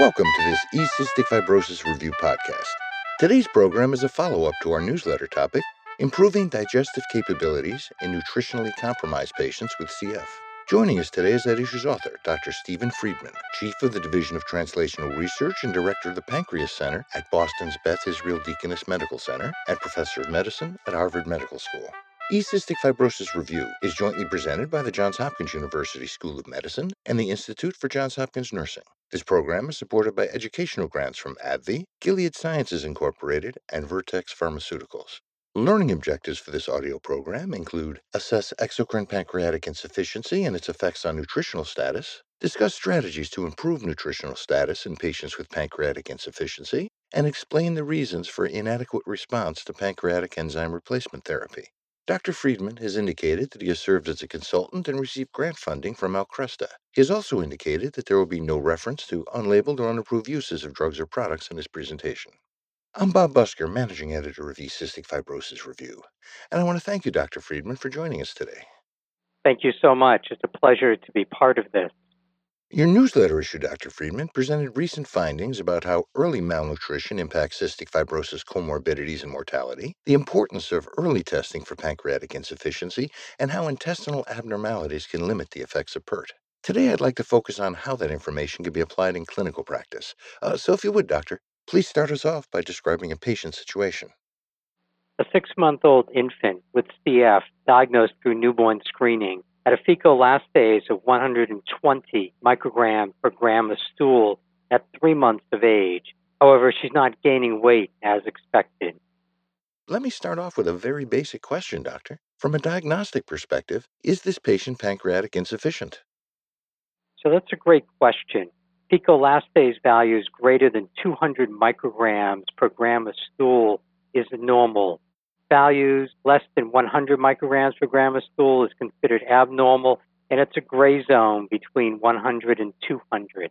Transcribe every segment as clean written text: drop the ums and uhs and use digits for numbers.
Welcome to this E-Cystic Fibrosis Review podcast. Today's program is a follow-up to our newsletter topic, Improving Digestive Capabilities in Nutritionally Compromised Patients with CF. Joining us today is that issue's author, Dr. Steven Freedman, Chief of the Division of Translational Research and Director of the Pancreas Center at Boston's Beth Israel Deaconess Medical Center and Professor of Medicine at Harvard Medical School. E-Cystic Fibrosis Review is jointly presented by the Johns Hopkins University School of Medicine and the Institute for Johns Hopkins Nursing. This program is supported by educational grants from AbbVie, Gilead Sciences Incorporated, and Vertex Pharmaceuticals. Learning objectives for this audio program include assess exocrine pancreatic insufficiency and its effects on nutritional status, discuss strategies to improve nutritional status in patients with pancreatic insufficiency, and explain the reasons for inadequate response to pancreatic enzyme replacement therapy. Dr. Freedman has indicated that he has served as a consultant and received grant funding from Alcresta. He has also indicated that there will be no reference to unlabeled or unapproved uses of drugs or products in his presentation. I'm Bob Busker, Managing Editor of E-Cystic Fibrosis Review, and I want to thank you, Dr. Freedman, for joining us today. Thank you so much. It's a pleasure to be part of this. Your newsletter issue, Dr. Freedman, presented recent findings about how early malnutrition impacts cystic fibrosis comorbidities and mortality, the importance of early testing for pancreatic insufficiency, and how intestinal abnormalities can limit the effects of PERT. Today, I'd like to focus on how that information can be applied in clinical practice. So if you would, Doctor, please start us off by describing a patient situation. A 6-month-old infant with CF diagnosed through newborn screening at a fecal elastase of 120 micrograms per gram of stool at 3 months of age. However, she's not gaining weight as expected. Let me start off with a very basic question, Doctor. From a diagnostic perspective, is this patient pancreatic insufficient? So that's a great question. Fecal elastase values greater than 200 micrograms per gram of stool is normal. Values less than 100 micrograms per gram of stool is considered abnormal, and it's a gray zone between 100 and 200.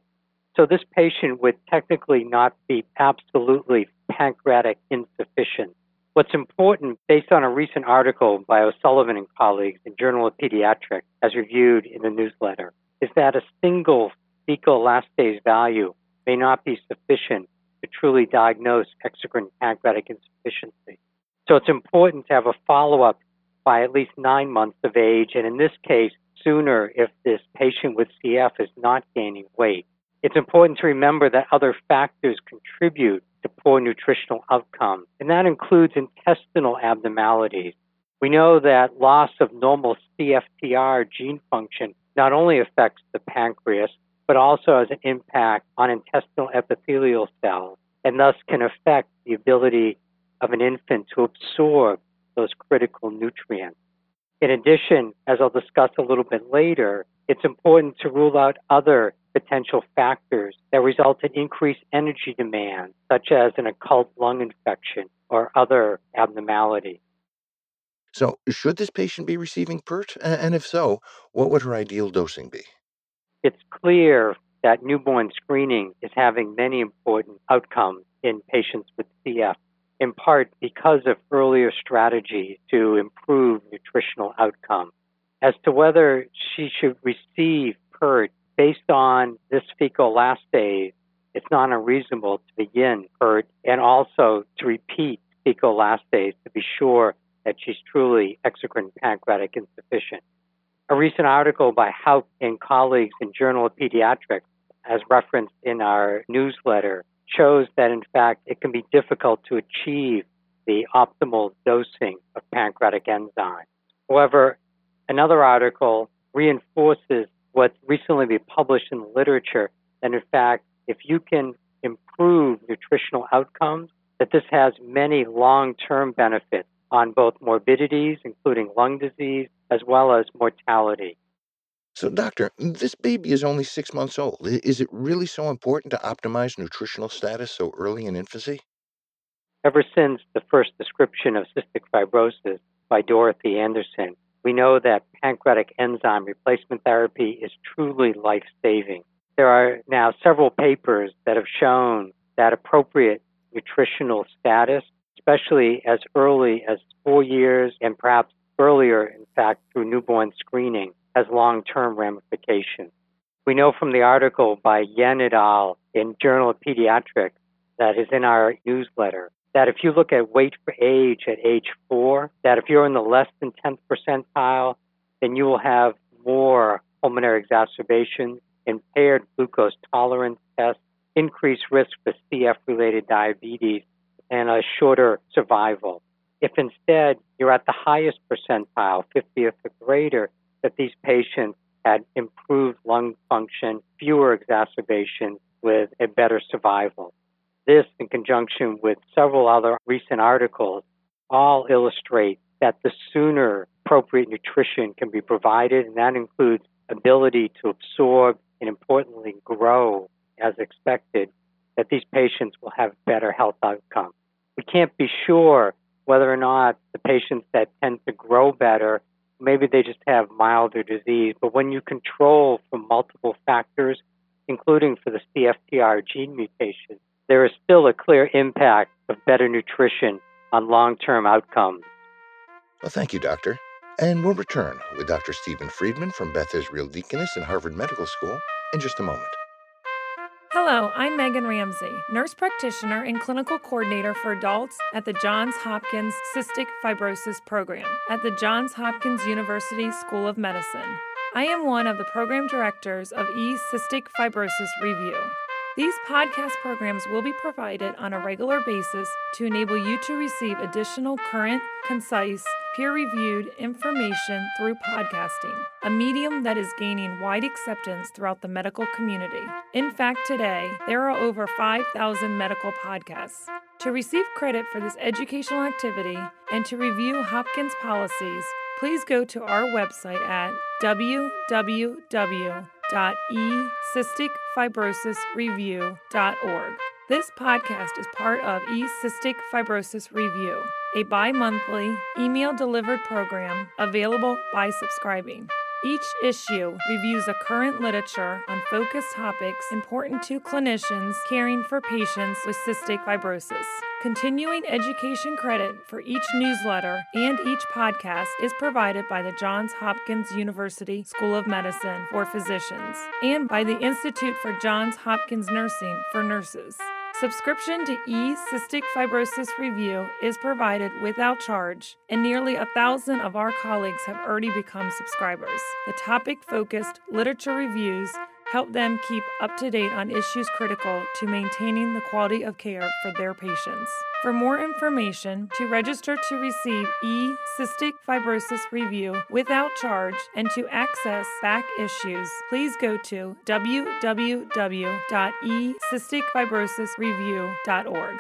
So this patient would technically not be absolutely pancreatic insufficient. What's important, based on a recent article by O'Sullivan and colleagues in Journal of Pediatrics, as reviewed in the newsletter, is that a single fecal elastase value may not be sufficient to truly diagnose exocrine pancreatic insufficiency. So it's important to have a follow-up by at least 9 months of age, and in this case, sooner if this patient with CF is not gaining weight. It's important to remember that other factors contribute to poor nutritional outcomes, and that includes intestinal abnormalities. We know that loss of normal CFTR gene function not only affects the pancreas, but also has an impact on intestinal epithelial cells, and thus can affect the ability of an infant to absorb those critical nutrients. In addition, as I'll discuss a little bit later, it's important to rule out other potential factors that result in increased energy demand, such as an occult lung infection or other abnormality. So, should this patient be receiving PERT? And if so, what would her ideal dosing be? It's clear that newborn screening is having many important outcomes in patients with CF, in part because of earlier strategies to improve nutritional outcome. As to whether she should receive PERT based on this fecal elastase, it's not unreasonable to begin PERT and also to repeat fecal elastase to be sure that she's truly exocrine pancreatic insufficient. A recent article by Haupt and colleagues in Journal of Pediatrics, as referenced in our newsletter, shows that, in fact, it can be difficult to achieve the optimal dosing of pancreatic enzymes. However, another article reinforces what's recently been published in the literature, and in fact, if you can improve nutritional outcomes, that this has many long-term benefits on both morbidities, including lung disease, as well as mortality. So, Doctor, this baby is only 6 months old. Is it really so important to optimize nutritional status so early in infancy? Ever since the first description of cystic fibrosis by Dorothy Anderson, we know that pancreatic enzyme replacement therapy is truly life-saving. There are now several papers that have shown that appropriate nutritional status, especially as early as 4 years and perhaps earlier, in fact, through newborn screening, has long-term ramifications. We know from the article by Yen et al. In Journal of Pediatrics that is in our newsletter that if you look at weight for age at age 4, that if you're in the less than 10th percentile, then you will have more pulmonary exacerbations, impaired glucose tolerance tests, increased risk for CF-related diabetes, and a shorter survival. If instead you're at the highest percentile, 50th or greater, that these patients had improved lung function, fewer exacerbations with a better survival. This, in conjunction with several other recent articles, all illustrate that the sooner appropriate nutrition can be provided, and that includes ability to absorb and, importantly, grow as expected, that these patients will have better health outcomes. We can't be sure whether or not the patients that tend to grow better, maybe they just have milder disease, but when you control for multiple factors, including for the CFTR gene mutation, there is still a clear impact of better nutrition on long-term outcomes. Well, thank you, Doctor. And we'll return with Dr. Steven Freedman from Beth Israel Deaconess and Harvard Medical School in just a moment. Hello, I'm Megan Ramsey, nurse practitioner and clinical coordinator for adults at the Johns Hopkins Cystic Fibrosis Program at the Johns Hopkins University School of Medicine. I am one of the program directors of E-Cystic Fibrosis Review. These podcast programs will be provided on a regular basis to enable you to receive additional current, concise, peer-reviewed information through podcasting, a medium that is gaining wide acceptance throughout the medical community. In fact, today, there are over 5,000 medical podcasts. To receive credit for this educational activity and to review Hopkins policies, please go to our website at www.ecysticfibrosisreview.org. This podcast is part of E-Cystic Fibrosis Review, a bi-monthly email-delivered program available by subscribing. Each issue reviews a current literature on focused topics important to clinicians caring for patients with cystic fibrosis. Continuing education credit for each newsletter and each podcast is provided by the Johns Hopkins University School of Medicine for physicians and by the Institute for Johns Hopkins Nursing for nurses. Subscription to E-Cystic Fibrosis Review is provided without charge, and nearly 1,000 of our colleagues have already become subscribers. The topic-focused literature reviews help them keep up to date on issues critical to maintaining the quality of care for their patients. For more information, to register to receive E-Cystic Fibrosis Review without charge and to access back issues, please go to www.ecysticfibrosisreview.org.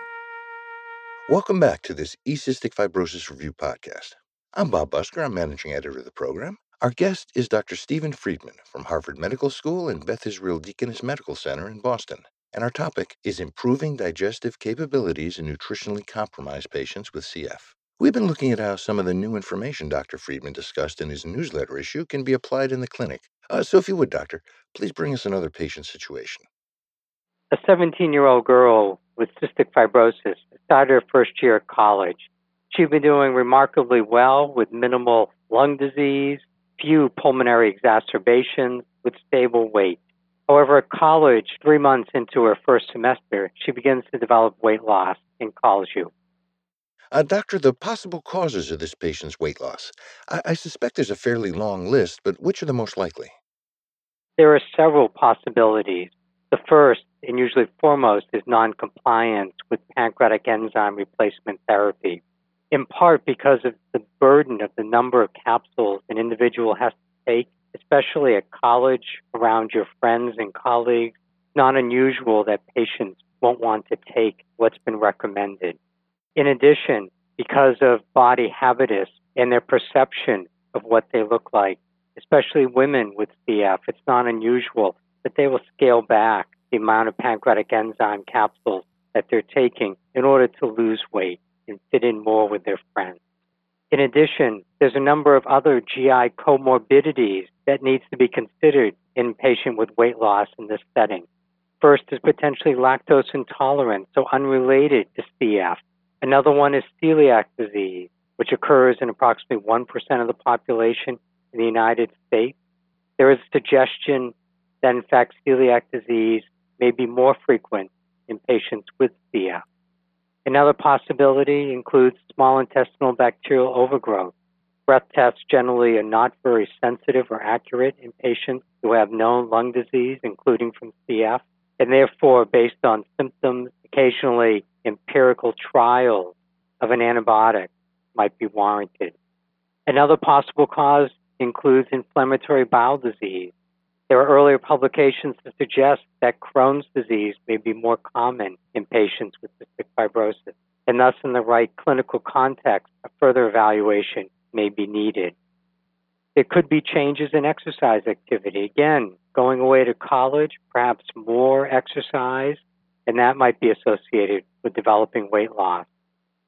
Welcome back to this E-Cystic Fibrosis Review podcast. I'm Bob Busker. I'm managing editor of the program. Our guest is Dr. Steven Freedman from Harvard Medical School and Beth Israel Deaconess Medical Center in Boston, and our topic is improving digestive capabilities in nutritionally compromised patients with CF. We've been looking at how some of the new information Dr. Freedman discussed in his newsletter issue can be applied in the clinic. So if you would, Doctor, please bring us another patient situation. A 17-year-old girl with cystic fibrosis started her first year at college. She'd been doing remarkably well with minimal lung disease, few pulmonary exacerbations, with stable weight. However, at college, 3 months into her first semester, she begins to develop weight loss and calls you. Doctor, the possible causes of this patient's weight loss. I suspect there's a fairly long list, but which are the most likely? There are several possibilities. The first, and usually foremost, is noncompliance with pancreatic enzyme replacement therapy, in part because of the burden of the number of capsules an individual has to take, especially at college, around your friends and colleagues. It's not unusual that patients won't want to take what's been recommended. In addition, because of body habitus and their perception of what they look like, especially women with CF, it's not unusual that they will scale back the amount of pancreatic enzyme capsules that they're taking in order to lose weight and fit in more with their friends. In addition, there's a number of other GI comorbidities that needs to be considered in patient with weight loss in this setting. First is potentially lactose intolerance, so unrelated to CF. Another one is celiac disease, which occurs in approximately 1% of the population in the United States. There is suggestion that in fact celiac disease may be more frequent in patients with CF. Another possibility includes small intestinal bacterial overgrowth. Breath tests generally are not very sensitive or accurate in patients who have known lung disease, including from CF, and therefore, based on symptoms, occasionally empirical trials of an antibiotic might be warranted. Another possible cause includes inflammatory bowel disease. There are earlier publications that suggest that Crohn's disease may be more common in patients with cystic fibrosis, and thus in the right clinical context, a further evaluation may be needed. There could be changes in exercise activity. Again, going away to college, perhaps more exercise, and that might be associated with developing weight loss.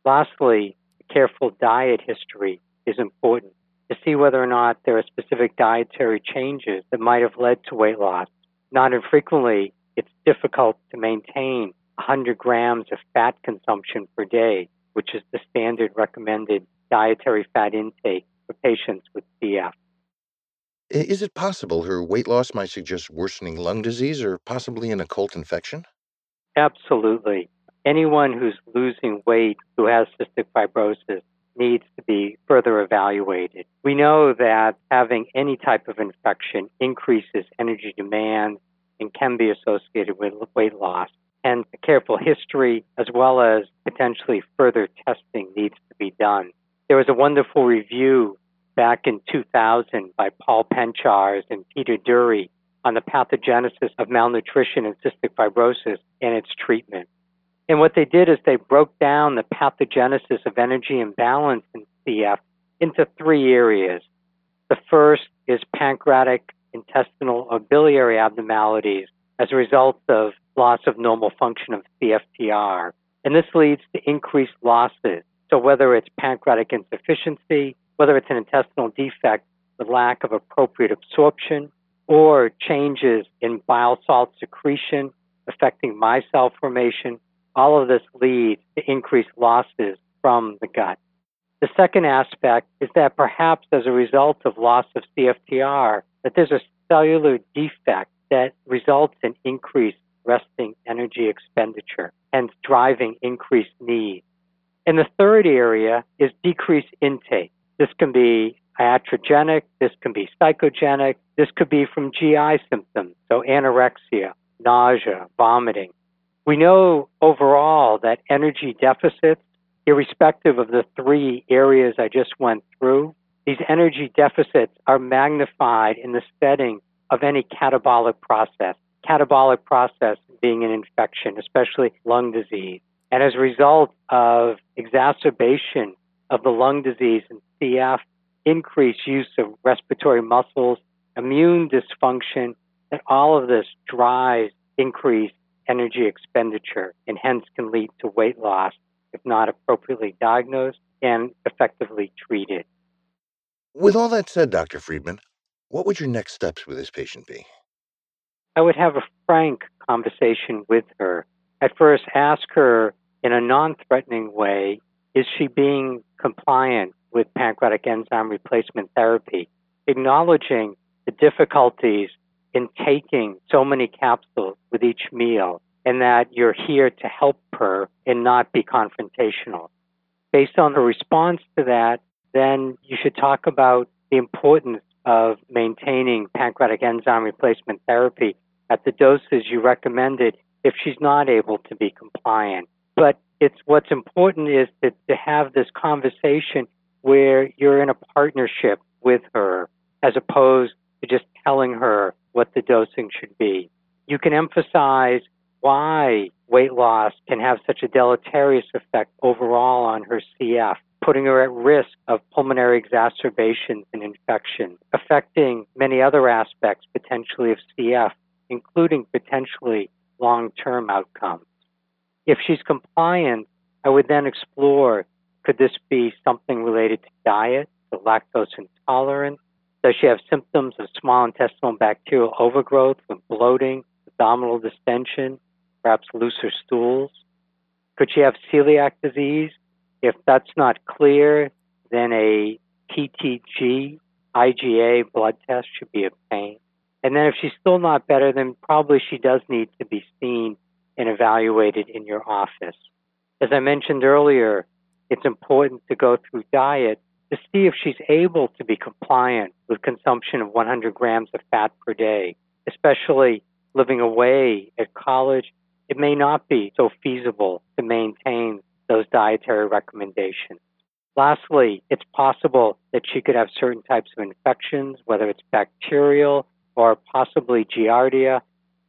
Lastly, a careful diet history is important to see whether or not there are specific dietary changes that might have led to weight loss. Not infrequently, it's difficult to maintain 100 grams of fat consumption per day, which is the standard recommended dietary fat intake for patients with CF. Is it possible her weight loss might suggest worsening lung disease or possibly an occult infection? Absolutely. Anyone who's losing weight who has cystic fibrosis needs to be further evaluated. We know that having any type of infection increases energy demand and can be associated with weight loss. And a careful history as well as potentially further testing needs to be done. There was a wonderful review back in 2000 by Paul Pencharz and Peter Dury on the pathogenesis of malnutrition and cystic fibrosis and its treatment. And what they did is they broke down the pathogenesis of energy imbalance in CF into three areas. The first is pancreatic, intestinal, or biliary abnormalities as a result of loss of normal function of CFTR. And this leads to increased losses. So whether it's pancreatic insufficiency, whether it's an intestinal defect, the lack of appropriate absorption, or changes in bile salt secretion affecting micelle formation, all of this leads to increased losses from the gut. The second aspect is that perhaps as a result of loss of CFTR, that there's a cellular defect that results in increased resting energy expenditure, hence driving increased need. And the third area is decreased intake. This can be iatrogenic, this can be psychogenic, this could be from GI symptoms, so anorexia, nausea, vomiting. We know overall that energy deficits, irrespective of the three areas I just went through, these energy deficits are magnified in the setting of any catabolic process. Catabolic process being an infection, especially lung disease. And as a result of exacerbation of the lung disease and CF, increased use of respiratory muscles, immune dysfunction, and all of this drives increased energy expenditure and hence can lead to weight loss if not appropriately diagnosed and effectively treated. With all that said, Dr. Freedman, what would your next steps with this patient be? I would have a frank conversation with her. I'd first ask her in a non-threatening way, is she being compliant with pancreatic enzyme replacement therapy, acknowledging the difficulties in taking so many capsules with each meal, and that you're here to help her and not be confrontational. Based on her response to that, then you should talk about the importance of maintaining pancreatic enzyme replacement therapy at the doses you recommended if she's not able to be compliant. But it's what's important is to have this conversation where you're in a partnership with her as opposed to just telling her what the dosing should be. You can emphasize why weight loss can have such a deleterious effect overall on her CF, putting her at risk of pulmonary exacerbations and infection, affecting many other aspects potentially of CF, including potentially long-term outcomes. If she's compliant, I would then explore, could this be something related to diet, to lactose intolerance? Does she have symptoms of small intestinal bacterial overgrowth with bloating, abdominal distension, perhaps looser stools? Could she have celiac disease? If that's not clear, then a PTG, IgA blood test should be obtained. And then if she's still not better, then probably she does need to be seen and evaluated in your office. As I mentioned earlier, it's important to go through diet to see if she's able to be compliant with consumption of 100 grams of fat per day, especially living away at college. It may not be so feasible to maintain those dietary recommendations. Lastly, it's possible that she could have certain types of infections, whether it's bacterial or possibly Giardia,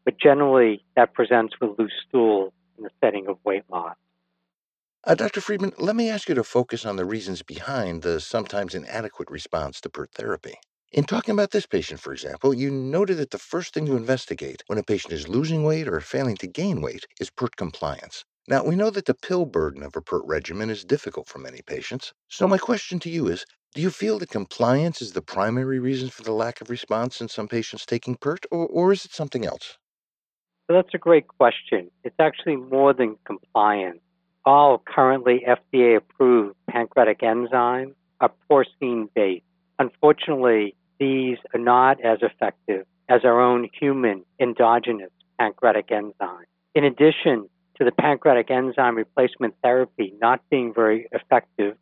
but generally that presents with loose stool in the setting of weight loss. Dr. Freedman, let me ask you to focus on the reasons behind the sometimes inadequate response to PERT therapy. In talking about this patient, for example, you noted that the first thing to investigate when a patient is losing weight or failing to gain weight is PERT compliance. Now, we know that the pill burden of a PERT regimen is difficult for many patients, so my question to you is, do you feel that compliance is the primary reason for the lack of response in some patients taking PERT, or is it something else? So that's a great question. It's actually more than compliance. All currently FDA-approved pancreatic enzymes are porcine-based. Unfortunately, these are not as effective as our own human endogenous pancreatic enzyme. In addition to the pancreatic enzyme replacement therapy not being very effective,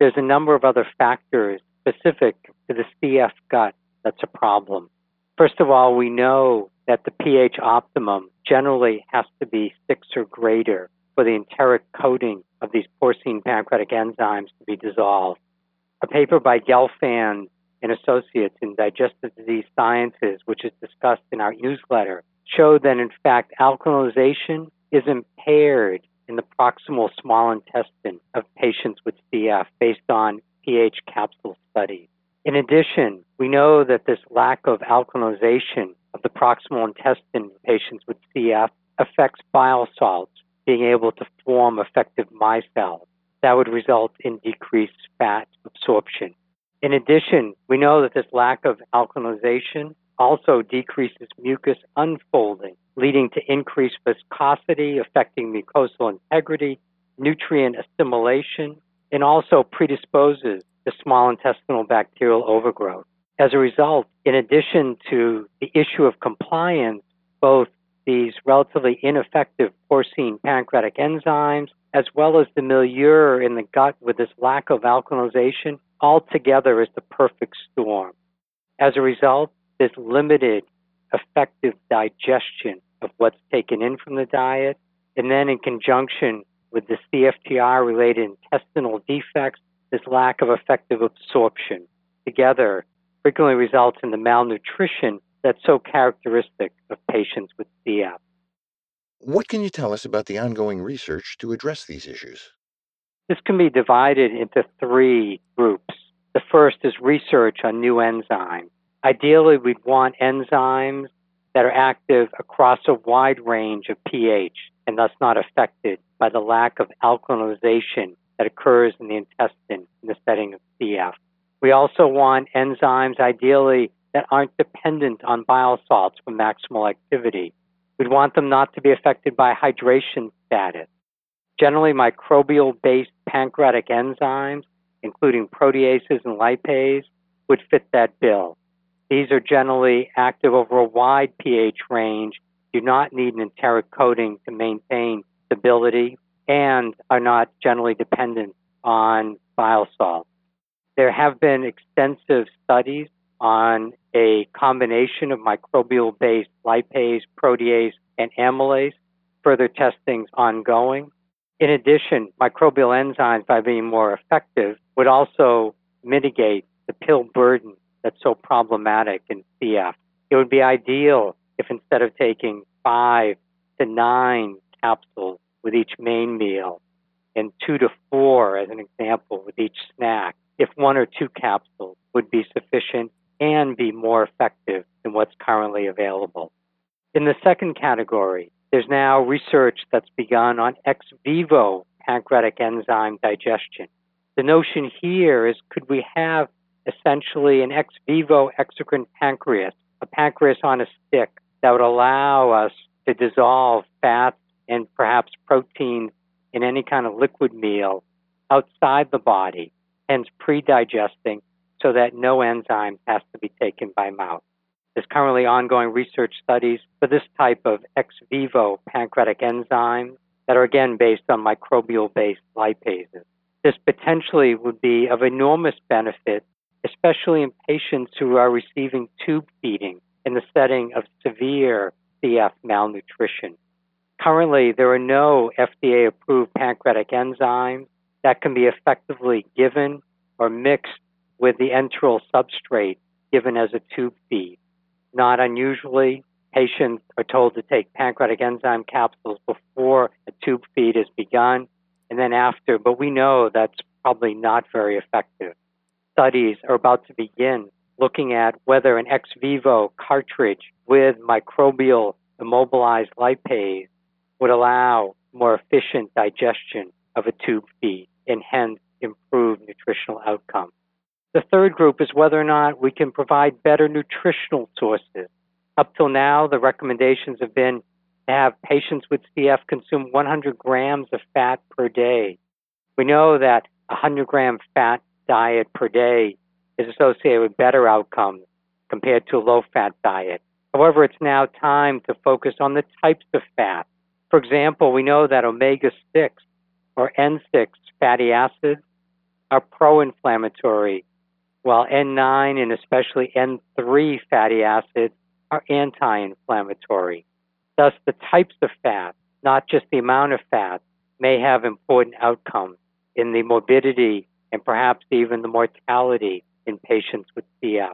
there's a number of other factors specific to the CF gut that's a problem. First of all, we know that the pH optimum generally has to be 6 or greater for the enteric coating of these porcine pancreatic enzymes to be dissolved. A paper by Gelfand and Associates in Digestive Disease Sciences, which is discussed in our newsletter, showed that, in fact, alkalization is impaired in the proximal small intestine of patients with CF based on pH capsule studies. In addition, we know that this lack of alkalization of the proximal intestine in patients with CF affects bile salts being able to form effective micelles. That would result in decreased fat absorption. In addition, we know that this lack of alkalization also decreases mucus unfolding, leading to increased viscosity, affecting mucosal integrity, nutrient assimilation, and also predisposes to small intestinal bacterial overgrowth. As a result, in addition to the issue of compliance, both these relatively ineffective porcine pancreatic enzymes, as well as the milieu in the gut with this lack of alkalization, altogether is the perfect storm. As a result, there's limited effective digestion of what's taken in from the diet, and then in conjunction with the CFTR-related intestinal defects, this lack of effective absorption together frequently results in the malnutrition that's so characteristic of patients with CF. What can you tell us about the ongoing research to address these issues? This can be divided into three groups. The first is research on new enzymes. Ideally, we'd want enzymes that are active across a wide range of pH and thus not affected by the lack of alkalization that occurs in the intestine in the setting of CF. We also want enzymes, ideally, that aren't dependent on bile salts for maximal activity. We'd want them not to be affected by hydration status. Generally, microbial-based pancreatic enzymes, including proteases and lipase, would fit that bill. These are generally active over a wide pH range, do not need an enteric coating to maintain stability, and are not generally dependent on bile salts. There have been extensive studies on a combination of microbial-based lipase, protease, and amylase, further testing's ongoing. In addition, microbial enzymes, by being more effective, would also mitigate the pill burden that's so problematic in CF. It would be ideal if instead of taking 5 to 9 capsules with each main meal and 2 to 4, as an example, with each snack, if 1 or 2 capsules would be sufficient and be more effective than what's currently available. In the second category, there's now research that's begun on ex vivo pancreatic enzyme digestion. The notion here is, could we have essentially an ex vivo exocrine pancreas, a pancreas on a stick that would allow us to dissolve fats and perhaps protein in any kind of liquid meal outside the body, hence pre-digesting, so that no enzyme has to be taken by mouth. There's currently ongoing research studies for this type of ex vivo pancreatic enzymes that are again based on microbial-based lipases. This potentially would be of enormous benefit, especially in patients who are receiving tube feeding in the setting of severe CF malnutrition. Currently, there are no FDA-approved pancreatic enzymes that can be effectively given or mixed with the enteral substrate given as a tube feed. Not unusually, patients are told to take pancreatic enzyme capsules before a tube feed is begun and then after, but we know that's probably not very effective. Studies are about to begin looking at whether an ex vivo cartridge with microbial immobilized lipase would allow more efficient digestion of a tube feed and hence improve nutritional outcomes. The third group is whether or not we can provide better nutritional sources. Up till now, the recommendations have been to have patients with CF consume 100 grams of fat per day. We know that a 100-gram fat diet per day is associated with better outcomes compared to a low-fat diet. However, it's now time to focus on the types of fat. For example, we know that omega-6 or N6 fatty acids are pro-inflammatory, while N9 and especially N3 fatty acids are anti-inflammatory. Thus, the types of fat, not just the amount of fat, may have important outcomes in the morbidity and perhaps even the mortality in patients with CF.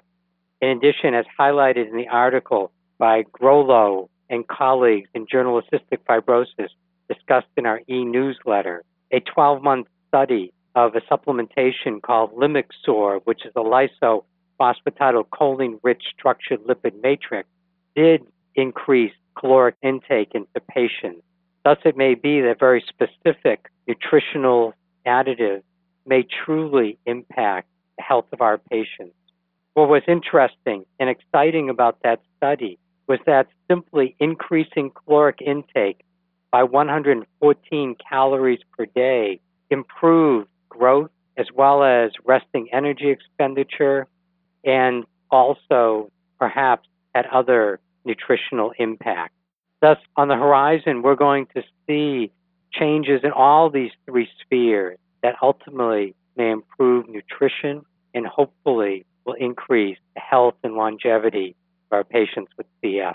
In addition, as highlighted in the article by Grolo and colleagues in Journal of Cystic Fibrosis discussed in our e-newsletter, a 12-month study of a supplementation called Limixor, which is a lysophosphatidylcholine-rich structured lipid matrix, did increase caloric intake into patients. Thus, it may be that very specific nutritional additives may truly impact the health of our patients. What was interesting and exciting about that study was that simply increasing caloric intake by 114 calories per day improved growth as well as resting energy expenditure and also perhaps had other nutritional impact. Thus, on the horizon, we're going to see changes in all these three spheres that ultimately may improve nutrition and hopefully will increase the health and longevity of our patients with CF.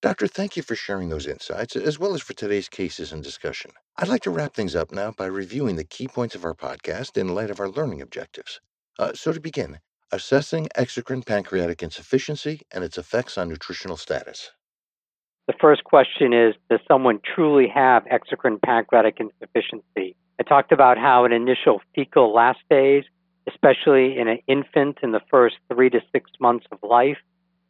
Doctor, thank you for sharing those insights, as well as for today's cases and discussion. I'd like to wrap things up now by reviewing the key points of our podcast in light of our learning objectives. So to begin, assessing exocrine pancreatic insufficiency and its effects on nutritional status. The first question is, does someone truly have exocrine pancreatic insufficiency? I talked about how an initial fecal elastase, especially in an infant in the first 3 to 6 months of life,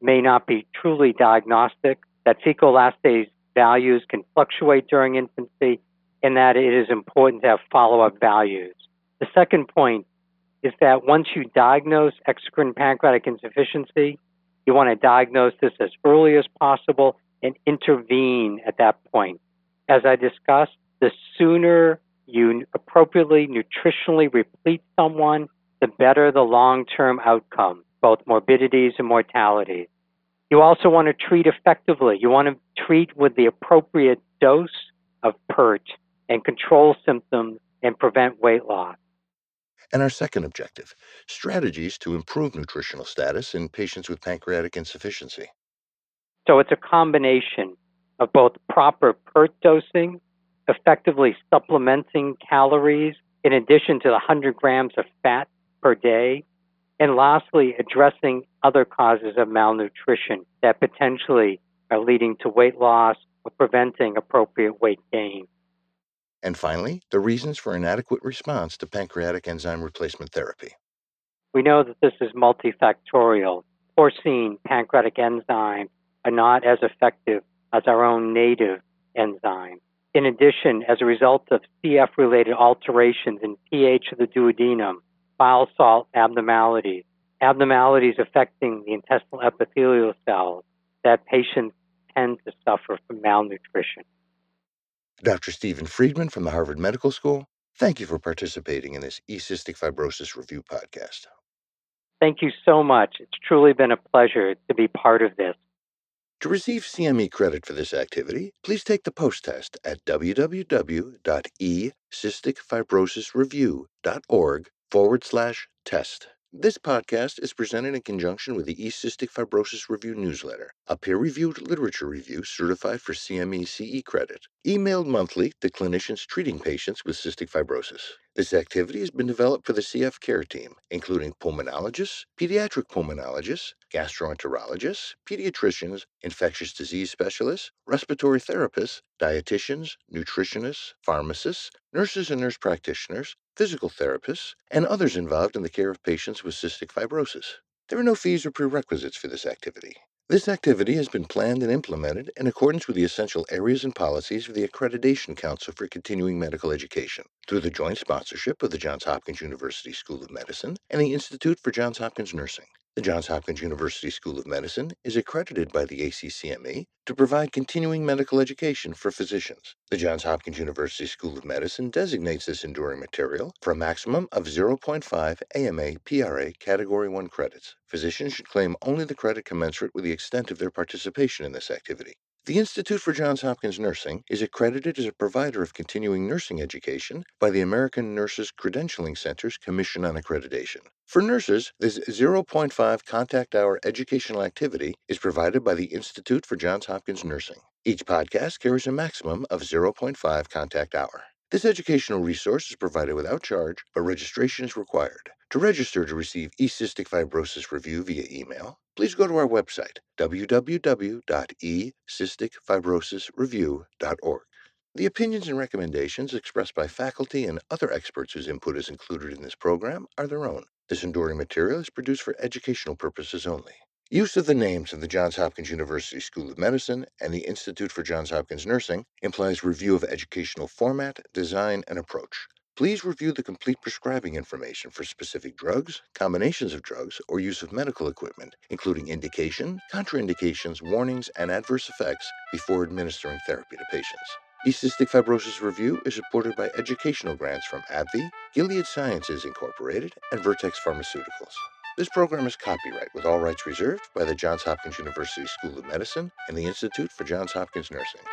may not be truly diagnostic, that fecal elastase values can fluctuate during infancy, and that it is important to have follow-up values. The second point is that once you diagnose exocrine pancreatic insufficiency, you want to diagnose this as early as possible and intervene at that point. As I discussed, the sooner you appropriately nutritionally replete someone, the better the long-term outcome, both morbidities and mortality. You also want to treat effectively. You want to treat with the appropriate dose of PERT and control symptoms and prevent weight loss. And our second objective, strategies to improve nutritional status in patients with pancreatic insufficiency. So it's a combination of both proper PERT dosing, effectively supplementing calories in addition to the 100 grams of fat per day, and lastly, addressing other causes of malnutrition that potentially are leading to weight loss or preventing appropriate weight gain. And finally, the reasons for inadequate response to pancreatic enzyme replacement therapy. We know that this is multifactorial. Porcine pancreatic enzymes are not as effective as our own native enzymes. In addition, as a result of CF-related alterations in pH of the duodenum, bile salt abnormalities affecting the intestinal epithelial cells, that patients tend to suffer from malnutrition. Dr. Steven Freedman from the Harvard Medical School, thank you for participating in this E-Cystic Fibrosis Review podcast. Thank you so much. It's truly been a pleasure to be part of this. To receive CME credit for this activity, please take the post test at www.ecysticfibrosisreview.org/test. This podcast is presented in conjunction with the E-Cystic Fibrosis Review newsletter, a peer-reviewed literature review certified for CME-CE credit, emailed monthly to clinicians treating patients with cystic fibrosis. This activity has been developed for the CF care team, including pulmonologists, pediatric pulmonologists, gastroenterologists, pediatricians, infectious disease specialists, respiratory therapists, dietitians, nutritionists, pharmacists, nurses and nurse practitioners, physical therapists, and others involved in the care of patients with cystic fibrosis. There are no fees or prerequisites for this activity. This activity has been planned and implemented in accordance with the essential areas and policies of the Accreditation Council for Continuing Medical Education, through the joint sponsorship of the Johns Hopkins University School of Medicine and the Institute for Johns Hopkins Nursing. The Johns Hopkins University School of Medicine is accredited by the ACCME to provide continuing medical education for physicians. The Johns Hopkins University School of Medicine designates this enduring material for a maximum of 0.5 AMA PRA Category 1 credits. Physicians should claim only the credit commensurate with the extent of their participation in this activity. The Institute for Johns Hopkins Nursing is accredited as a provider of continuing nursing education by the American Nurses Credentialing Center's Commission on Accreditation. For nurses, this 0.5 contact hour educational activity is provided by the Institute for Johns Hopkins Nursing. Each podcast carries a maximum of 0.5 contact hour. This educational resource is provided without charge, but registration is required. To register to receive E-Cystic Fibrosis Review via email, please go to our website, www.ecysticfibrosisreview.org. The opinions and recommendations expressed by faculty and other experts whose input is included in this program are their own. This enduring material is produced for educational purposes only. Use of the names of the Johns Hopkins University School of Medicine and the Institute for Johns Hopkins Nursing implies review of educational format, design, and approach. Please review the complete prescribing information for specific drugs, combinations of drugs, or use of medical equipment, including indication, contraindications, warnings, and adverse effects before administering therapy to patients. E-Cystic Fibrosis Review is supported by educational grants from AbbVie, Gilead Sciences Incorporated, and Vertex Pharmaceuticals. This program is copyright with all rights reserved by the Johns Hopkins University School of Medicine and the Institute for Johns Hopkins Nursing.